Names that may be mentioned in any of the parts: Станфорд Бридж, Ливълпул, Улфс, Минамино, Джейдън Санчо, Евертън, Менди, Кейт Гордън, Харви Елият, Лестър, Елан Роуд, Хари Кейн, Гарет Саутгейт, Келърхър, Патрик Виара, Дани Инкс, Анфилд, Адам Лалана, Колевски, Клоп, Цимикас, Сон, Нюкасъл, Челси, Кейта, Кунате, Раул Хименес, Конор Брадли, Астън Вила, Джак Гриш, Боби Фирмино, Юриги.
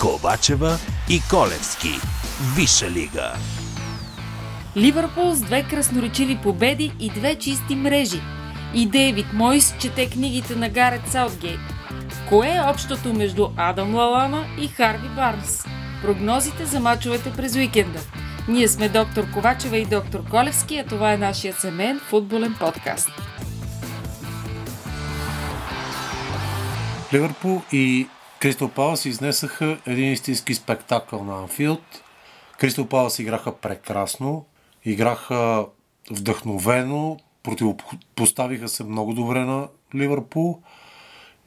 Ковачева и Колевски. Висша лига. Ливърпул с две красноречиви победи и две чисти мрежи. И Дейвид Мойс чете книгите на Гарет Саутгейт. Кое е общото между Адам Лалана и Харви Барнс? Прогнозите за мачовете през уикенда. Ние сме доктор Ковачева и доктор Колевски, а това е нашият семейен футболен подкаст. Ливърпул и Кристал Палас изнесаха един истински спектакъл на Анфилд. Кристал Палас играха прекрасно, играха вдъхновено, противопоставиха се много добре на Ливърпул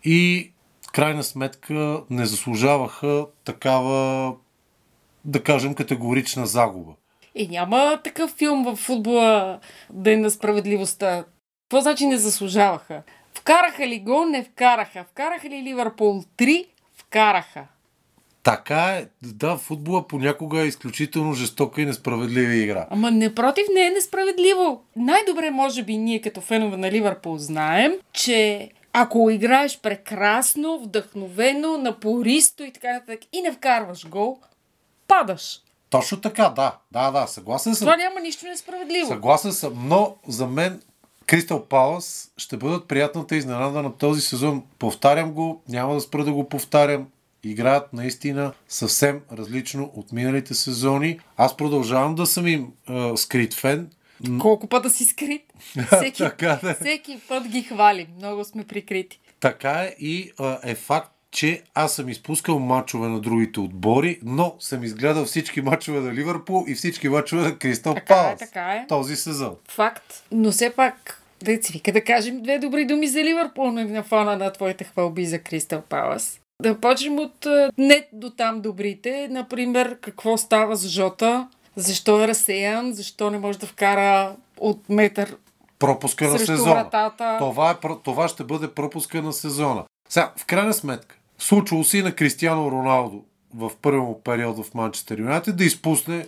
и крайна сметка не заслужаваха такава, да кажем, категорична загуба. И няма такъв филм във футбола Ден на справедливостта. Какво значи не заслужаваха? Вкараха ли гол? Не вкараха. Вкараха ли Ливърпул? 3 вкараха. Така е. Да, футбола понякога е изключително жестока и несправедлива игра. Ама не против, не е несправедливо. Най-добре, може би, ние като фенове на Ливърпул знаем, че ако играеш прекрасно, вдъхновено, напористо и така нататък и не вкарваш гол, падаш. Точно така, да. Да, съгласен съм. Това няма нищо несправедливо. Съгласен съм, но за мен Кристал Палас ще бъдат приятната изненада на този сезон. Повтарям го, няма да спра да го повтарям. Играят наистина съвсем различно от миналите сезони. Аз продължавам да съм им скрит фен. Колко пъта си скрит? Всеки път ги хвали. Много сме прикрити. Така е и е факт, че аз съм изпускал мачове на другите отбори, но съм изгледал всички мачове на Ливърпул и всички мачове на Кристал Палас. Така е. Този сезон. Факт. Но все пак, да си вика да кажем две добри думи за Ливърпул на фона на твоите хвалби за Кристал Палас. Да почнем от не до там добрите. Например, какво става с Жота? Защо е разсеян? Защо не може да вкара от метър пропуска на сезона? Това ще бъде пропуска на сезона. Сега, в крайна сметка, случило се и на Кристиано Роналдо в първия период в Манчестър Юнайтед да изпусне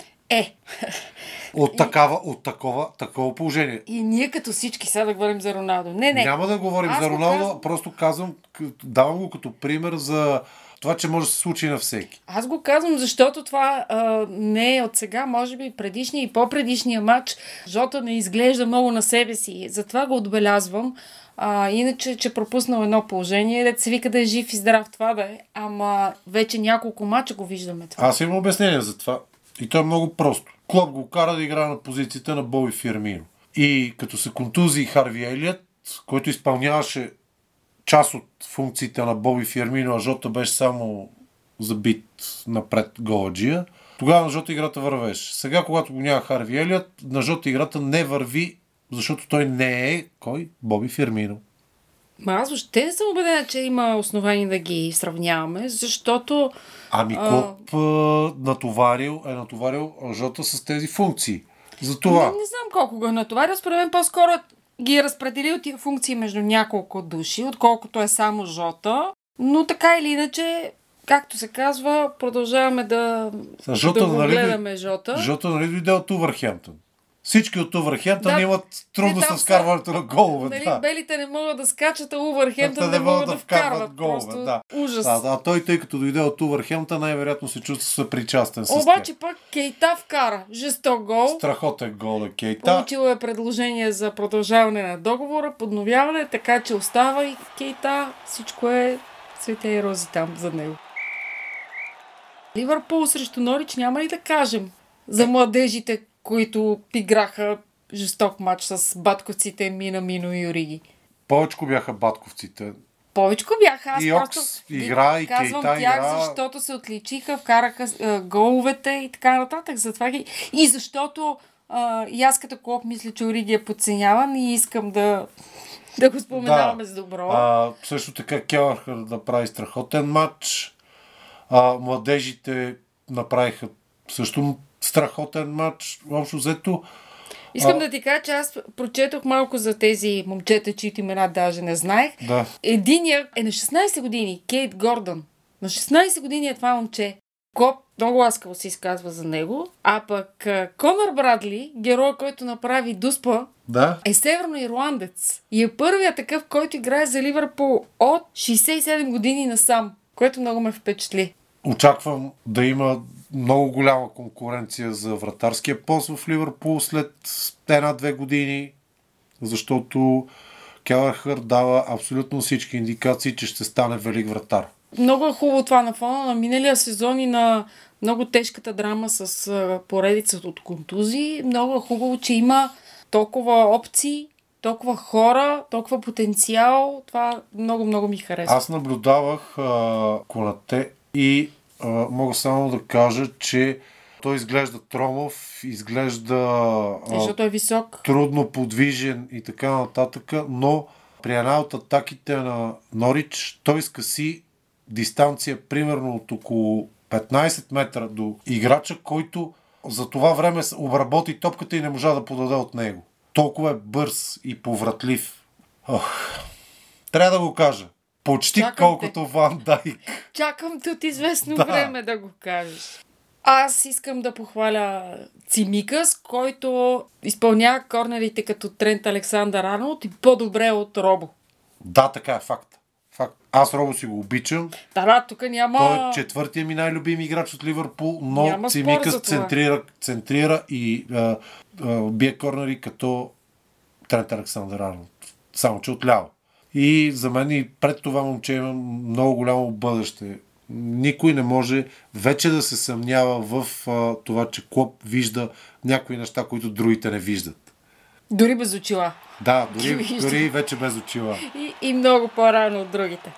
от такова положение. И ние като всички сега да говорим за Роналдо. Не. Няма да говорим за Роналдо, просто казвам, давам го като пример за това, че може да се случи на всеки. Аз го казвам, защото това не е от сега, може би предишния и по-предишния матч. Жота не изглежда много на себе си, затова го отбелязвам. Иначе, че пропуснал едно положение, дето се вика да е жив и здрав, това да е. Ама вече няколко мача го виждаме това. Аз имам обяснение за това. И то е много просто. Клоп го кара да играе на позицията на Боби Фирмино. И като се контузи Харви Елият, който изпълняваше част от функциите на Боби Фирмино, а Жота беше само забит напред голаджия, тогава на Жота играта вървеше. Сега, когато го няма Харви Елият, на Жота играта не върви, защото той не е кой? Боби Фирмино. Аз въобще не съм убедена, че има основание да ги сравняваме, защото Клоп натоварил Жота с тези функции. Затова не знам колко го е натоварил. Според мен по-скоро ги е разпределил тия функции между няколко души, отколкото е само Жота. Но така или иначе, както се казва, продължаваме да гледаме Жота. Жота нали дойде от Увърхемптън? Всички от Увърхемптън имат трудност с вкарването на голове. Нали, да. Белите не могат да скачат, а Увърхемптън не могат да вкарват голове. Да. Ужас. А той, тъй като дойде от Увърхемптън, най-вероятно се чувства съпричастен с тях. Обаче пък Кейта вкара жесток гол. Страхотен гол е Кейта. Получила е предложение за продължаване на договора, подновяване, така че остава и Кейта. Всичко е цвете и рози там за него. Ливърпул срещу Норич няма ли да кажем за младежите, които играха жесток матч с батковците Минамино и Юриги? Повечко бяха батковците. Аз и просто игра, и казвам Кейта, тях, игра, защото се отличиха, вкараха головете и така нататък. Затова ги... И защото и аз като Клоп мисля, че Юриги е подценяван и искам да го споменаваме с добро. Също така Келърхър да прави страхотен матч. Младежите направиха също страхотен матч, общо взето. Искам да ти кажа, че аз прочетох малко за тези момчета, чието имена даже не знаех. Да. Единият е на 16 години, Кейт Гордън. На 16 години е това момче. Клоп много ласкаво се изказва за него. А пък Конор Брадли, герой, който направи Дуспа, да, е северноирландец. И е първият такъв, който играе за Ливърпул от 67 години насам, което много ме впечатли. Очаквам да има много голяма конкуренция за вратарския пост в Ливърпул след 1-2 години, защото Келърхър дава абсолютно всички индикации, че ще стане велик вратар. Много е хубаво това на фона на миналия сезон и на много тежката драма с поредицата от контузии. Много е хубаво, че има толкова опции, толкова хора, толкова потенциал. Това много-много ми харесва. Аз наблюдавах Кунате и мога само да кажа, че той изглежда тромов, защото е висок, трудно подвижен и така нататък, но при една от атаките на Норич той скъси дистанция примерно от около 15 метра до играча, който за това време обработи топката и не можа да подаде от него. Толкова е бърз и повратлив. Трябва да го кажа. Почти чакам колкото Ван Дайк. Чакам те от известно време да го кажеш. Аз искам да похваля Цимикас, който изпълнява корнерите като Трент Александър Арнолд и по-добре от Робо. Да, така е, факт. Аз Робо си го обичам. Да, тук няма... Той е четвъртия ми най-любим играч от Ливърпул, но Цимикас центрира и бие корнери като Трент Александър Арнолд. Само че отляво. И за мен и пред това момче има много голямо бъдеще. Никой не може вече да се съмнява в това, че Клоп вижда някои неща, които другите не виждат. Дори без очила. Да, дори вече без очила. И много по-рано от другите.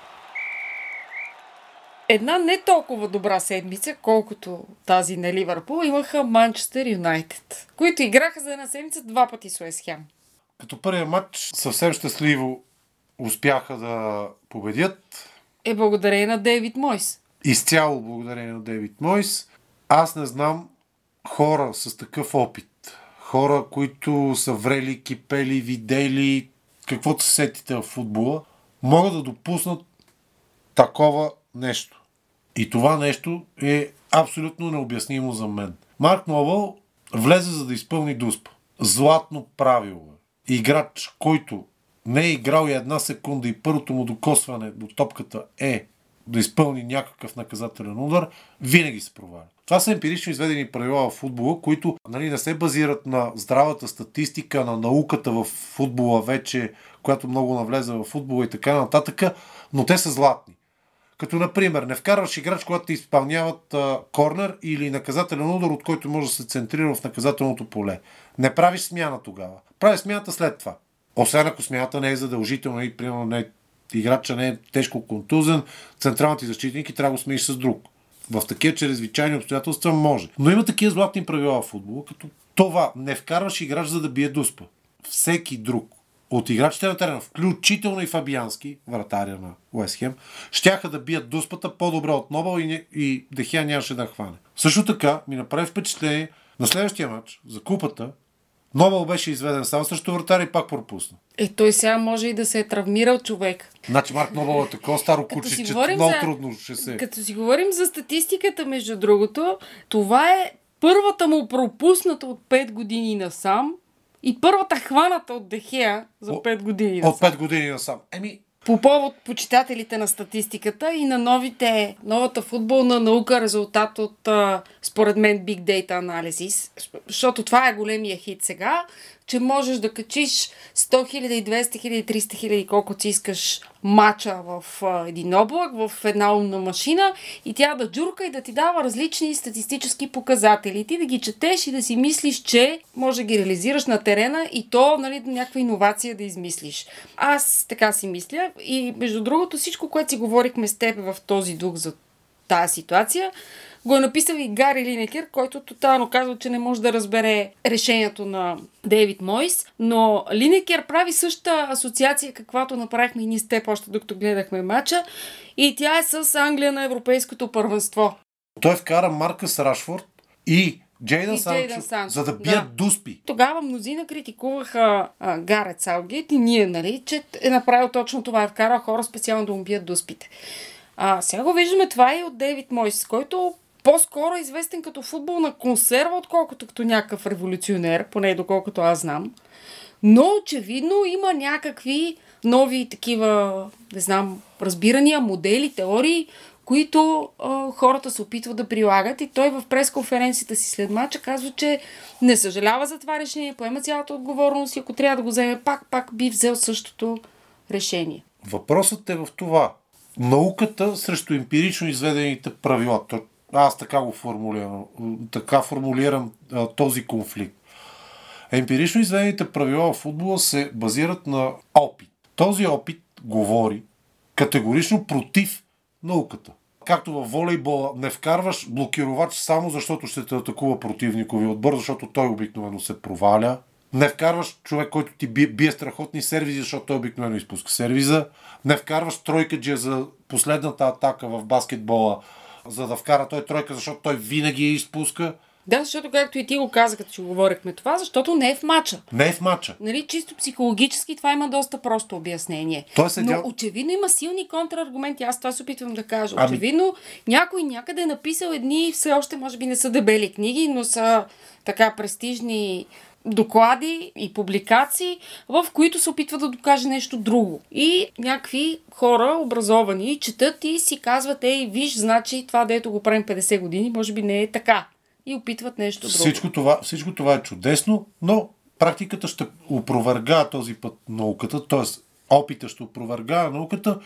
Една не толкова добра седмица, колкото тази на Ливърпул, имаха Манчестър Юнайтед, които играха за една седмица два пъти с Уест Хем. Като първия матч съвсем щастливо успяха да победят. Благодарение на Дейвид Мойс. Изцяло благодарение на Дейвид Мойс. Аз не знам хора с такъв опит. Хора, които са врели, кипели, видели, каквото се сетите в футбола, могат да допуснат такова нещо. И това нещо е абсолютно необяснимо за мен. Марк Нобъл влезе за да изпълни Дуспа. Златно правило. Играч, който не е играл и една секунда и първото му докосване до топката е да изпълни някакъв наказателен удар, винаги се проваля. Това са емпирично изведени правила в футбола, които не се базират на здравата статистика, на науката в футбола вече, която много навлезе в футбола и така нататък, но те са златни. Като, например, не вкарваш играч, когато те изпълняват корнер или наказателен удар, от който може да се центрира в наказателното поле. Не правиш смяна тогава. Правиш смяната след това. Освен ако смяната не е задължителна и примерно не е, играча не е тежко контузен, централните защитники трябва да го смениш с друг. В такива чрезвичайни обстоятелства може. Но има такива златни правила в футбола, като това: не вкарваш играч за да бие Дуспа. Всеки друг от играчите на терена, включително и Фабиянски, вратаря на Уест Хем, щяха да бият Дуспата по-добре от Нобъл и Дехей нямаше да хване. Също така ми направи впечатление на следващия матч за купата. Нобъл беше изведен сам срещу вратаря и пак пропусна. Той сега може и да се е травмирал човек. Значи Марк Нобъл е такова старо куче, че много трудно ще се... Като си говорим за статистиката, между другото, това е първата му пропусната от 5 години насам и първата хваната от Дехея за 5 години насам. От 5 години насам. По повод почитателите на статистиката и на новата футболна наука, резултат от, според мен, Big Data Analysis, защото това е големия хит сега, че можеш да качиш 100 000, 200 000, 300 000, колкото си искаш мача в един облак, в една умна машина и тя да джурка и да ти дава различни статистически показатели. Ти да ги четеш и да си мислиш, че може да ги реализираш на терена и то, някаква иновация да измислиш. Аз така си мисля и между другото всичко, което си говорихме с теб в този дух за тази ситуация, го е написал и Гарри Линекер, който тотално казва, че не може да разбере решението на Дейвид Мойс, но Линекер прави същата асоциация, каквато направихме и ние с теб, още докато гледахме матча, и тя е с Англия на европейското първенство. Той вкара Маркъс Рашфорд и Джейдън Санчо, за да бият Дуспи. Тогава мнозина критикуваха Гарет Саутгейт и ние, че е направил точно това, е вкарал хора специално да му бият Дуспите. Сега го виждаме това и от Дейвид Мойс, който по-скоро известен като футболна консерва, отколкото като някакъв революционер, поне доколкото аз знам. Но очевидно има някакви нови такива, не знам, разбирания, модели, теории, които хората се опитват да прилагат, и той в пресконференцията си след мача казва, че не съжалява за това решение, поема цялата отговорност и ако трябва да го вземе пак би взел същото решение. Въпросът е в това. Науката срещу емпирично изведените правила. Аз така го формулирам. Така формулирам този конфликт. Емпирично изведените правила в футбола се базират на опит. Този опит говори категорично против науката. Както във волейбола не вкарваш блокировач само защото ще те атакува противникови отбор, защото той обикновено се проваля. Не вкарваш човек, който ти бие страхотни сервизи, защото той обикновено изпуска сервиза. Не вкарваш тройкаджия за последната атака в баскетбола, за да вкара той тройка, защото той винаги я изпуска. Да, защото както и ти го каза, като че говорихме това, защото не е в мача. Не е в мача. Нали, чисто психологически това има доста просто обяснение. Но очевидно има силни контраргументи, аз това се опитвам да кажа. Очевидно някой някъде е написал едни, все още може би не са дебели книги, но са така престижни доклади и публикации, в които се опитва да докаже нещо друго. И някакви хора, образовани, четат и си казват: ей, виж, значи това, дето го правим 50 години, може би не е така. И опитват нещо друго. Всичко това е чудесно, но практиката ще опровергава този път науката, т.е. опита ще опровергава науката,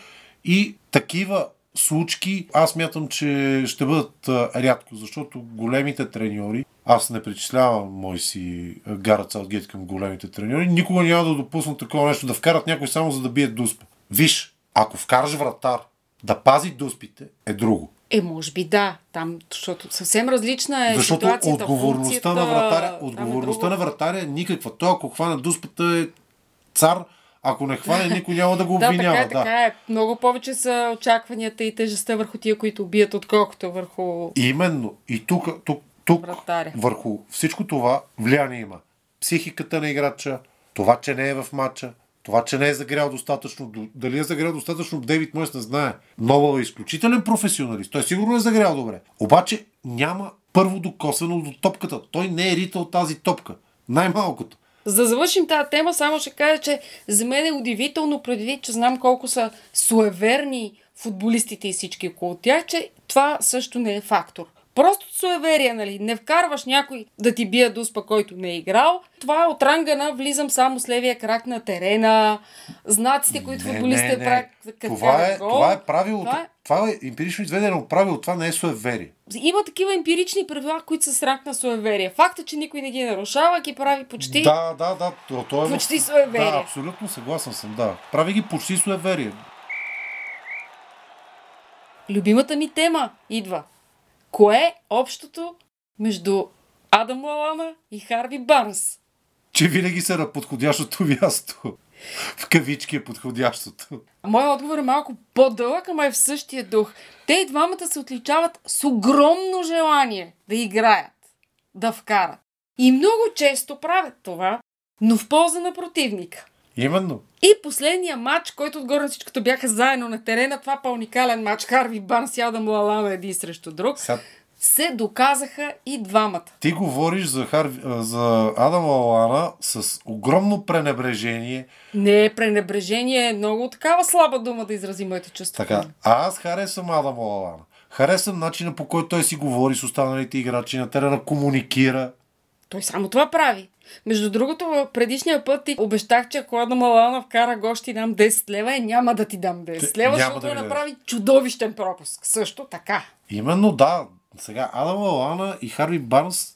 и такива случки аз смятам, че ще бъдат рядко, защото големите треньори, аз не причислявам Мойс и Гарет Саутгейт към големите треньори, никога няма да допуснат такова нещо, да вкарат някой само за да бият дуспа. Виж, ако вкараш вратар да пази дуспите, е друго. Може би да, там, защото съвсем различна е защото ситуацията. Защото отговорността на вратаря е никаква. Той, ако хване дуспата, е цар, ако не хване, никой няма да го обвинява. Така е. Много повече са очакванията и тежестта върху тия, които убият, отколкото върху... Именно. И тук върху всичко това влияние има. Психиката на играча, това, че не е в матча, това, че не е загрял достатъчно, дали е загрял достатъчно, Дейвид Мойс не знае. Нобъл е изключителен професионалист. Той сигурно е загрял добре. Обаче няма първо докосвено до топката. Той не е ритал тази топка. Най-малкото. За да завършим тази тема, само ще кажа, че за мен е удивително, предвид, че знам колко са суеверни футболистите и всички около тях, че това също не е фактор. Просто суеверие, нали? Не вкарваш някой да ти бие дуспа, който не е играл. Това е от ранга на влизам само с левия крак на терена, знаците, които футболистите правят. Това е правилото. Това е емпирично изведено правило. Това не е суеверие. Има такива емпирични правила, които са с ранг на суеверие. Факта, че никой не ги нарушава, ги прави почти... Да. Почти суеверие. Да, абсолютно съгласен съм, да. Прави ги почти суеверие. Любимата ми тема идва. Кое е общото между Адам Лалана и Харви Барнс? Че винаги са на подходящото място. В кавички е подходящото. Моят отговор е малко по-дълъг, ама е в същия дух. Те и двамата се отличават с огромно желание да играят, да вкарат. И много често правят това, но в полза на противника. Именно. И последния матч, който отгоре на всичкото бяха заедно на терена, това пълникален матч, Харви Барнс и Адам Лалана един срещу друг, се доказаха и двамата. Ти говориш за Адам Лалана с огромно пренебрежение. Не, пренебрежение е много такава слаба дума да изрази моите чувства. Така, аз харесвам Адам Лалана. Харесвам начина, по който той си говори с останалите играчи на терена, комуникира. Той само това прави. Между другото, предишния път ти обещах, че ако Адам Лалана вкара гол, ще ти дам 10 лева и няма да ти дам 10 лева, защото да направи чудовищен пропуск. Също така. Именно, да. Сега Адам Лалана и Харви Барнс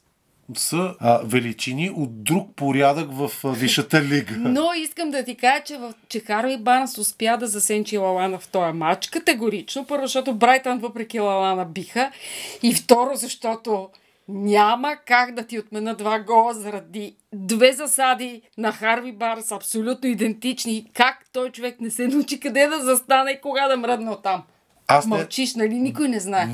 са величини от друг порядък в Висшата лига. Но искам да ти кажа, че Харви Барнс успя да засенчи Лалана в този матч категорично. Първо, защото Брайтън въпреки Лалана биха. И второ, защото... няма как да ти отмена два гола заради две засади на Харви Барнс, абсолютно идентични. Как той човек не се научи къде да застане и кога да мръдна оттам? Мълчиш, нали? Никой не знае.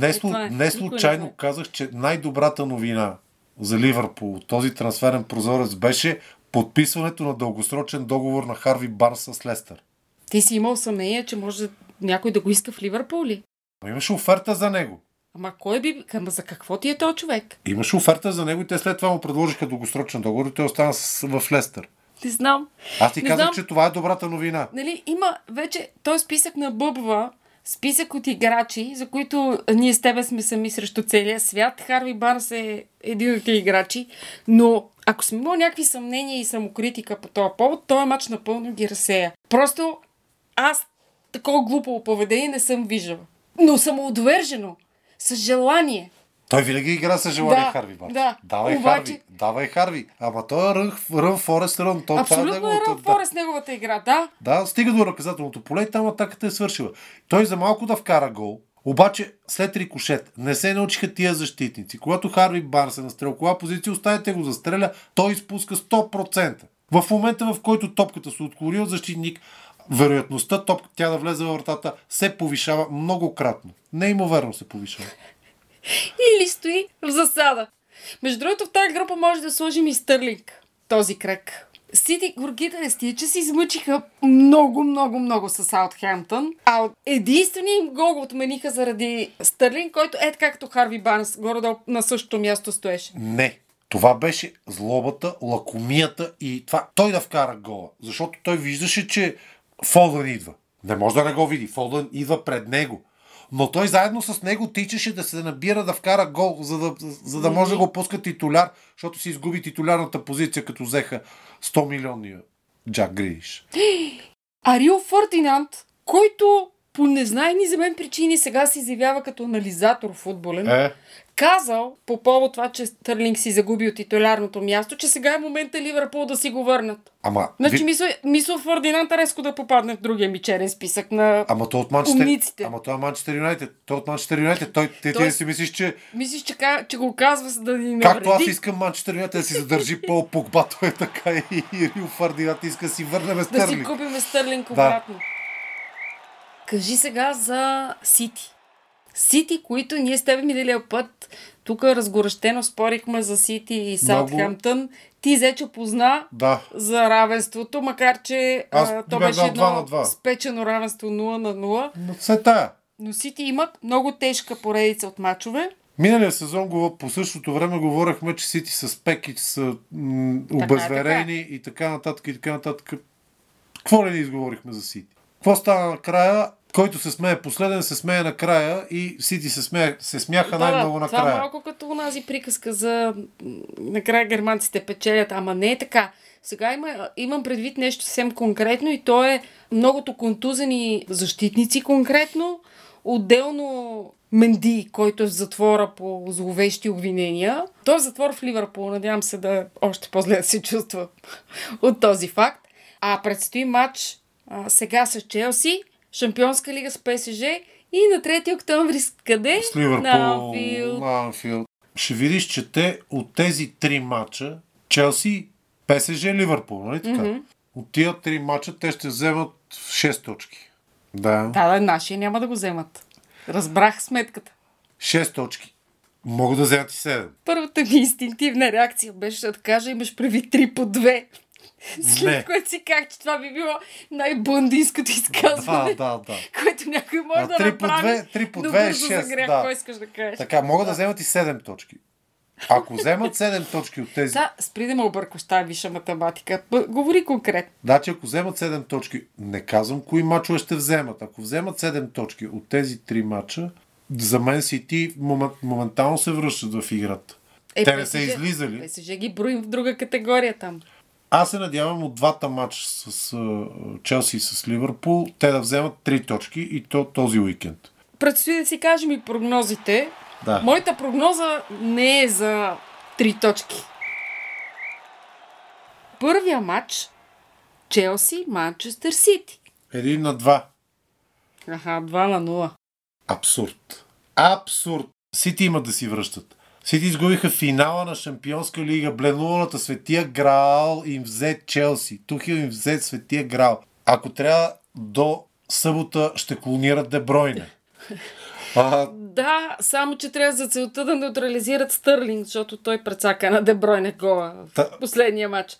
Не случайно казах, че най-добрата новина за Ливърпул, този трансферен прозорец, беше подписването на дългосрочен договор на Харви Барнс с Лестър. Ти си имал съмнение, че може някой да го иска в Ливърпул ли? Имаше оферта за него. Ама кой би... За какво ти е този човек? Имаше оферта за него и те след това му предложиха дългосрочен договор и той остана в Лестър. Не знам. Аз ти казах, че това е добрата новина. Нали, има вече този списък на Бъбва, списък от играчи, за които ние с тебе сме сами срещу целия свят. Харви Барнс е един от тези играчи, но ако сме имали някакви съмнения и самокритика по този повод, този матч напълно ги разсея. Просто аз такова глупо поведение не съм виждала. Но самоотвержено, с желание. Той винаги игра с желание, да, Харви Барнс. Да. Давай, обаче... Харви, давай Харви. Ама той е Рън Форест Рън. Абсолютно е неговата... Рън Форест неговата игра, да. Да, стига до наказателното поле и там атаката е свършила. Той за малко да вкара гол, обаче след рикошет не се научиха тия защитници. Когато Харви Барнс е на стрелкова позиция, оставите го застреля, той изпуска 100%. В момента, в който топката се отклони от защитник, вероятността топка тя да влезе във вратата се повишава многократно. Неимоверно се повишава. Или стои в засада. Между другото, в тази група може да сложим и Стърлинг. Този кръг. Сити горките рестича се измъчиха много с Саутхемптън. А единствения им гол отмениха заради Стърлинг, който е както Харви Барнс, горе-долу на същото място стоеше. Не. Това беше злобата, лакомията и това. Той да вкара гола. Защото той виждаше, че Фолдън идва. Не може да не го види. Фолдън идва пред него. Но той заедно с него тичаше да се набира да вкара гол, за да може да го пуска титуляр, защото си изгуби титулярната позиция, като взеха 100 милионния Джак Гриш. А Рио Фърдинанд, който по незнайни за мен причини сега се изявява като анализатор футболен, казал по повод това, че Стърлинг си загубил титулярното място, че сега е момента Ливърпул да си го върнат. Ама... Значи мисля Фърдинанд резко да попадне в другия ми черен списък на умниците. Ама той е Манчестър Юнайтед. Той от Манчестър Юнайтед. Ти си мислиш, че... Мислиш, че го казва, за да ни навреди. Както аз искам Манчестър Юнайтед да си задържи по-погба, той е така и Рио Фърдинанд иска да си върнем Стърлинг. Да си купим Стърлинг обратно. Да. Кажи сега за Сити. Сити, които ние с тебе миналия път тук разгорещено спорихме за Сити и Саутхемптън. Ти зече позна за равенството, макар че то беше едно спечено равенство 0-0. Но все тая. Но Сити имат много тежка поредица от мачове. Миналия сезон по същото време говорихме, че Сити с пеки са обезверени и така нататък и така нататък. Какво ли не изговорихме за Сити? Какво стана накрая? Който се смее последен, се смее накрая и Сити се смяха най-много накрая. Това малко като онази приказка за накрая германците печелят, ама не е така. Сега имам предвид нещо съвсем конкретно и то е многото контузени защитници конкретно, отделно Менди, който е в затвора по зловещи обвинения. Той е затвор в Ливърпул, надявам се да още по-зле да се чувства от този факт. А предстои матч сега с Челси, Шампионска лига с ПСЖ и на 3 октомври къде? С Ливърпул, на Анфилд. Ще видиш, че те от тези 3 матча, Челси, ПСЖ, Ливърпул, нали така? Mm-hmm. От тия 3 матча те ще вземат 6 точки. Да, нашия няма да го вземат. Разбрах сметката. 6 точки. Мога да вземат и 7. Първата ми инстинктивна реакция беше да кажа, имаш прави 3 по 2. След което си как, че това би било най-бандинското изказване, което някой може да направи, 3 по 2 е 6. Кой искаш да кажеш? Така, могат да вземат и 7 точки. Ако вземат 7 точки от тези... Да, спри да ме объркваш тази висша математика. Говори конкретно. Да, че ако вземат 7 точки, не казвам кои мачове ще вземат. Ако вземат 7 точки от тези 3 мача, за мен Сити моментално се връщат в играта. Те не са излизали. ПСЖ ги броим в друга категория там. Аз се надявам от двата матча с Челси и с Ливърпул те да вземат 3 точки и то този уикенд. Предстои да си кажем и прогнозите. Да. Моята прогноза не е за 3 точки. Първия матч Челси, Манчестър Сити. 1-2. Аха, 2-0. Абсурд. Сити имат да си връщат. Сити изгубиха финала на Шампионска лига, бленуваната Светия Граал им взе Челси. Тухил им взе Светия Граал. Ако трябва до събота ще клонират Де Бройне. Да, само че трябва за целта да неутрализират Стърлинг, защото той прецака на Де Бройне гола в последния матч.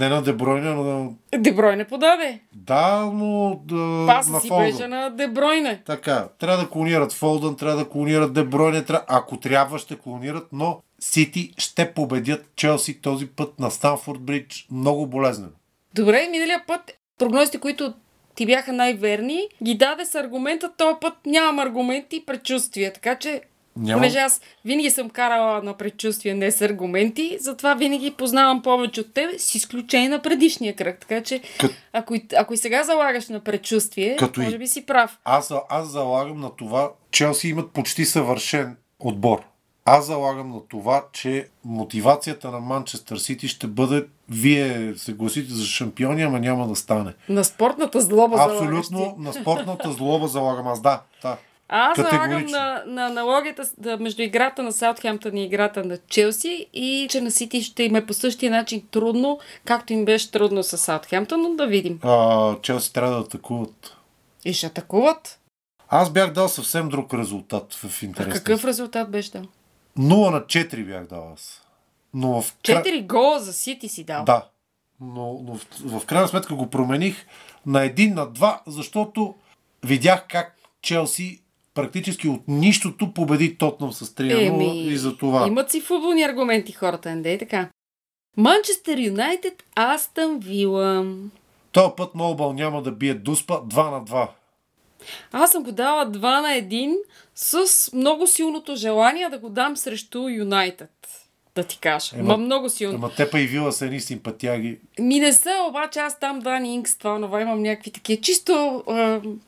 Не на Де Бройне, но... Де Бройне подаде. Да, но... Паса си беше на Де Бройне. Така, трябва да клонират Фолдън, трябва да клонират Де Бройне, ако трябва ще клонират, но Сити ще победят Челси този път на Станфорд Бридж много болезнено. Добре, миналия път прогнозите, които ти бяха най-верни, ги даде с аргумента, този път нямам аргументи и предчувствия, така че понеже аз винаги съм карала на предчувствия, не с аргументи, затова винаги познавам повече от тебе, с изключение на предишния кръг, така че ако и сега залагаш на предчувствие, може би си прав. Аз залагам на това, Челси имат почти съвършен отбор. Аз залагам на това, че мотивацията на Манчестър Сити ще бъде вие се гласите за шампиони, ама няма да стане. На спортната злоба залагаш ти. Абсолютно, на спортната злоба залагам аз, да. Аз залагам на аналогията между играта на Саутхемптън и играта на Челси и че на Сити ще им е по същия начин трудно, както им беше трудно с Саутхемптън, но да видим. Челси трябва да атакуват. И ще атакуват? Аз бях дал съвсем друг резултат в интересност. Какъв резултат беше дал? 0-4 бях дал аз. Но 4 гола за Сити си дал. Да. Но в крайна сметка го промених на 1-2, защото видях как Челси практически от нищото победи Тотнъм с 3-0 и за това. Имат си футболни аргументи хората, не е така. Манчестър Юнайтед, Астън Вила. Този път Нобъл няма да бие Дуспа, 2-2. Аз съм го дала 2-1 с много силното желание да го дам срещу Юнайтед. Да ти кажа. Много силно. Ама те па и Вила са едни симпатияги. Не са, обаче аз там Дани Инкс, това имам някакви такива чисто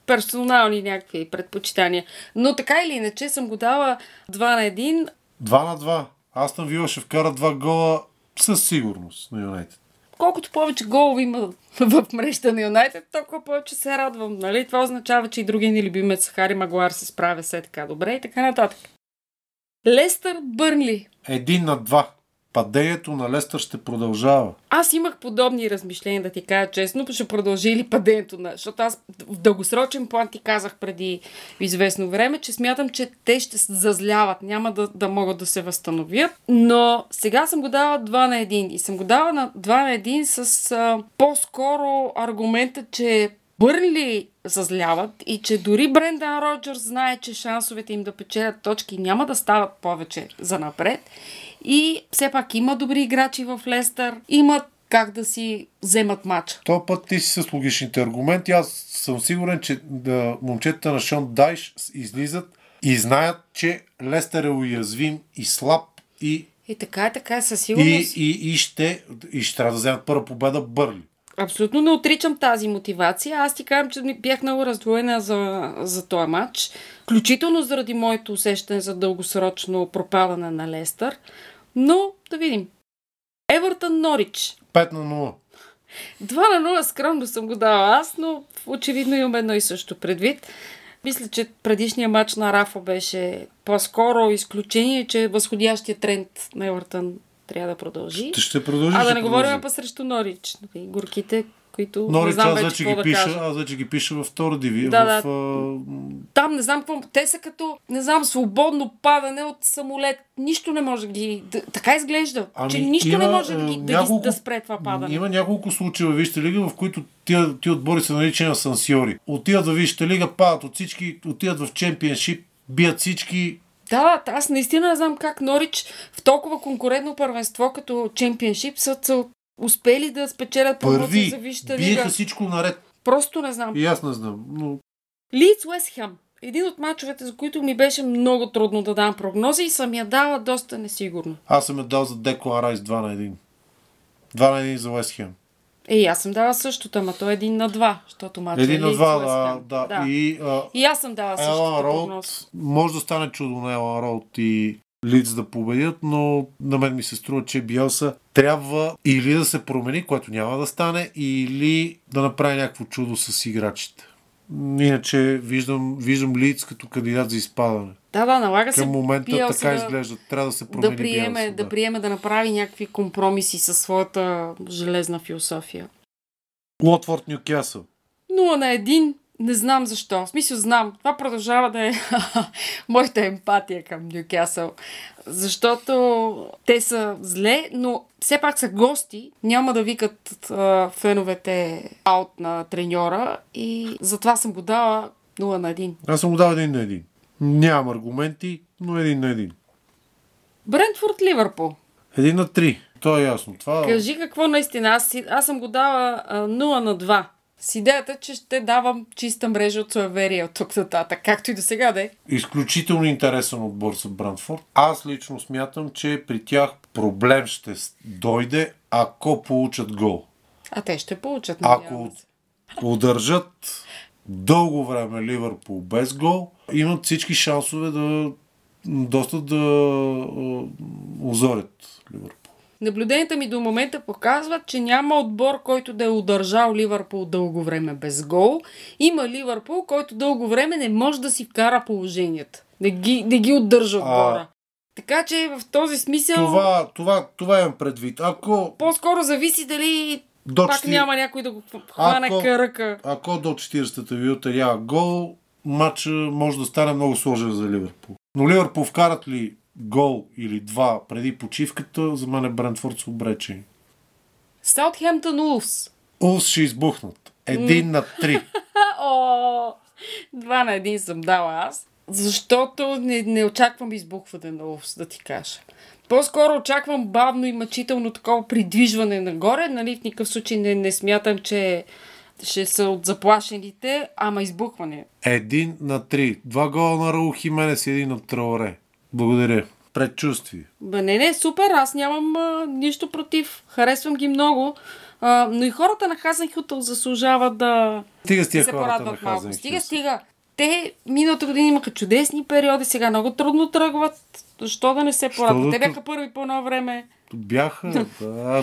персонални някакви предпочитания. Но така или иначе съм го дала 2-1. 2-2. Аз там Вила ще вкара 2 гола със сигурност на Юнайтед. Колкото повече голов има в мрежата на Юнайтед, толкова повече се радвам. Нали? Това означава, че и другия ни любимец Хари Магуар се справя все така добре и така нататък. Лестър Бърнли. 1-2. Падението на Лестър ще продължава. Аз имах подобни размишления, да ти кажа честно, ще продължи ли падението на... Защото аз в дългосрочен план ти казах преди известно време, че смятам, че те ще се зазляват, няма да могат да се възстановят. Но сега съм го дала 2-1 и съм го дала на 2-1 с по-скоро аргумента, че Бърнли зазляват и че дори Брендан Роджерс знае, че шансовете им да печелят точки няма да стават повече за напред. И все пак има добри играчи в Лестър, имат как да си вземат матча. Този път ти си с логичните аргументи. Аз съм сигурен, че момчетата на Шон Дайш излизат и знаят, че Лестър е уязвим и слаб и... И така, със сигурност. И ще трябва да вземат първа победа Бърли. Абсолютно не отричам тази мотивация. Аз ти казвам, че бях много раздвоена за този матч. Включително заради моето усещане за дългосрочно пропадане на Лестър. Но да видим. Евертън Норич. 5-0. 2-0 скромно съм го дала аз, но очевидно имам едно и също предвид. Мисля, че предишният матч на Рафа беше по-скоро изключение, че възходящия тренд на Евертън трябва да продължи. Да не говорим па срещу Норич. Горките, които Норич, не знам вече какво да кажа. Аз вече ги пиша във втора дивизия. Да. Там не знам какво. Те са като, не знам, свободно падане от самолет. Нищо не може да ги... Така изглежда. Че нищо не може да спре това падане. Има няколко случая във Висша лига, в които тия отбори са наричани асансьори. Отидат във Висша лига, падат от всички, отидат в Чемпионшип, бият всички. Да, аз наистина не знам как Норич в толкова конкурентно първенство като Чемпионшип са успели да спечелят първи за Висшата лига. Биеха всичко наред. Просто не знам. И аз не знам. Но... Лидс Уестхем. Един от мачовете, за които ми беше много трудно да дам прогнози и съм я дала доста несигурно. Аз съм я дал за Деклан Райс 2-1. 2-1 за Уестхем. Аз съм дала същото, ама то 1-2, защото мача е Лидс Уестхем. Да. И аз съм дала същото прогноз. Може да стане чудо на Елан Роуд и Лидс да победят, но на мен ми се струва, че Биелса трябва или да се промени, което няма да стане, или да направи някакво чудо с играчите. Иначе виждам Лидс като кандидат за изпадане. Да, налага се към момента Биелса така изглежда. Трябва да се промени Биелса. Да приеме да направи някакви компромиси със своята железна философия. Уотфорд Нюкасъл. 0-1. Не знам защо. В смисъл знам. Това продължава да е моята емпатия към Нюкасъл. Защото те са зле, но все пак са гости. Няма да викат феновете аут на треньора и затова съм го дала 0-1. Аз съм го дал 1-1. Нямам аргументи, но 1-1. Брентфорд Ливърпул. 1-3. То е ясно. Това... Кажи какво наистина. Аз съм го дала 0-2. С идеята, че ще давам чиста мрежа от суеверия от тук нататък, както и до сега да е. Изключително интересен отбор за Брентфорд. Аз лично смятам, че при тях проблем ще дойде, ако получат гол. А те ще получат. Ако удържат дълго време Ливърпул без гол, имат всички шансове да доста да озорят Ливърпул. Наблюденията ми до момента показват, че няма отбор, който да е удържал Ливърпул дълго време без гол. Има Ливърпул, който дълго време не може да си вкара положенията. Да ги удържа отбора. Така че в този смисъл... Това имам предвид. Ако... По-скоро зависи дали пак няма някой да го хване кръка. Ако до 40-та ви отърява гол, матча може да стане много сложен за Ливърпул. Но Ливърпул вкарат ли гол или два преди почивката, за мен е Брентфорд с обречени. Саутхемптън Улфс. Улфс ще избухнат. 1-3. 2-1 съм дала аз. Защото не очаквам избухване на Улфс, да ти кажа. По-скоро очаквам бавно и мъчително такова придвижване нагоре. Нали, в никакъв случай не смятам, че ще са от заплашените, ама избухване. 1-3. 2 гола на Раул Хименес и 1 на Траоре. Благодаря. Предчувствие. Не, супер, аз нямам нищо против. Харесвам ги много. Но и хората на Хазенхютъл заслужават да се порадват малко. Стига. Те миналата година имаха чудесни периоди, сега много трудно тръгват. Защо да не се порадват? Те бяха първи по едно време. Бяха.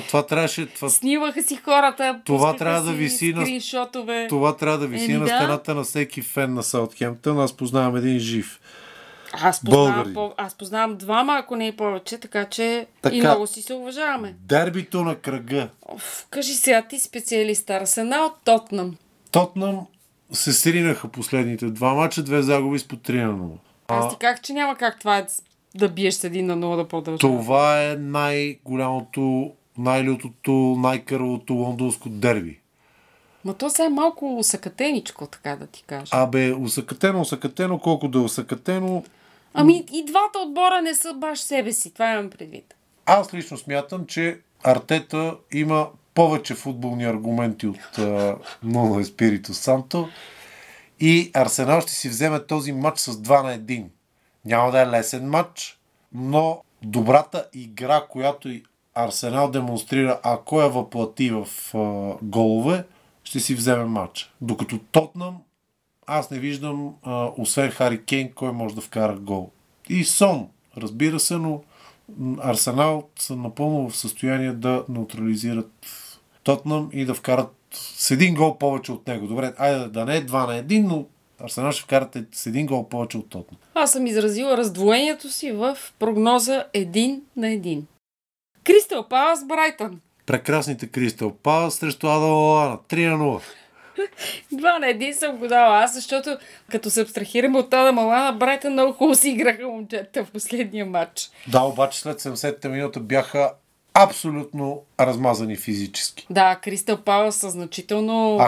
Това трябваше... Снимаха си хората, пускаха си скриншотове. Това трябва да виси на стената на всеки фен на Саутхемптън. Аз познавам един жив. Аз познавам двама, ако не и повече, така че и много си се уважаваме. Дербито на кръга. Кажи сега, ти специалист, Арсенал от Тотнъм. Тотнъм се сринаха последните два мача, 2 загуби с по 3-0. Аз ти казах, че няма как това е да биеш с 1-0 да продължава. Това е най-голямото, най-лютото, най-кървото лондонско дерби. Ма то сега е малко усъкатеничко, така да ти кажа. Абе, усъкатено, колко да е усъкатено... Ами и двата отбора не са баш себе си, това имам предвид. Аз лично смятам, че Артета има повече футболни аргументи от Нуно Еспирито Санто и Арсенал ще си вземе този матч с 2-1. Няма да е лесен матч, но добрата игра, която и Арсенал демонстрира, ако я въплати в голове, ще си вземе матча. Докато Тотнъм, аз не виждам, освен Хари Кейн, кой може да вкара гол. И Сон, разбира се, но Арсенал са напълно в състояние да неутрализират Тотнъм и да вкарат с 1 гол повече от него. Добре, айде да не е 2-1, но Арсенал ще вкарат с 1 гол повече от Тотнъм. Аз съм изразила раздвоението си в прогноза 1-1. Кристал Палас Брайтън. Прекрасните Кристал Палас срещу Адам Лалана. 3-0. 2-1 съм го дала аз, защото като се абстрахираме от Адам Лалана, Брайтън много хубаво си играха момчета в последния матч. Да, обаче след 70-та минута бяха абсолютно размазани физически. Да, Кристал Палас са значително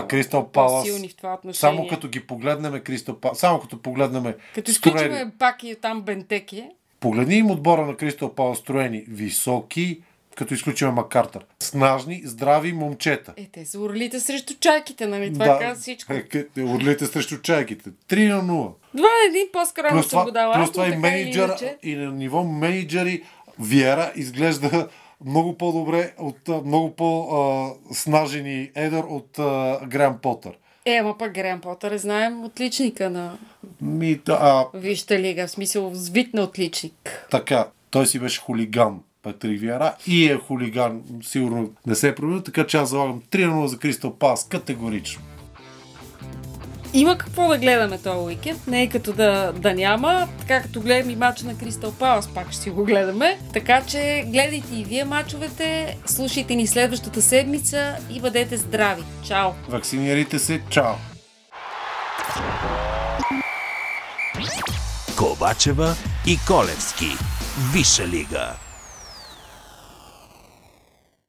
по-силни в това отношение. Само като ги погледнем Кристал Палас, само като погледнем... Като изключваме пак и там Бентеки. Погледни им отбора на Кристал Палас, строени високи, като изключим Маккартър. Снажни, здрави момчета. Те са орлите срещу чайките, нали? Това каза всичко. Орлите срещу чайките. 3-0. 2-1 по-скоро съм го дала. Плюс това и менеджер, и на ниво менеджери Виера изглежда много по-добре от много по-снажени Едър от Грэм Потър. Ама пък Грэм Потър, знаем, отличника на Висша лига. В смисъл, звит на отличник. Така, той си беше хулиган. Патрик Виара и е хулиган, сигурно не се е променил, така че аз залагам 3-0 за Кристал Палас, категорично. Има какво да гледаме този уикенд, не е като да няма, така като гледам и мача на Кристал Палас, пак ще си го гледаме. Така че гледайте и вие мачовете, слушайте ни следващата седмица и бъдете здрави. Чао! Ваксинирайте се, чао! Ковачева и Колевски. Висша лига.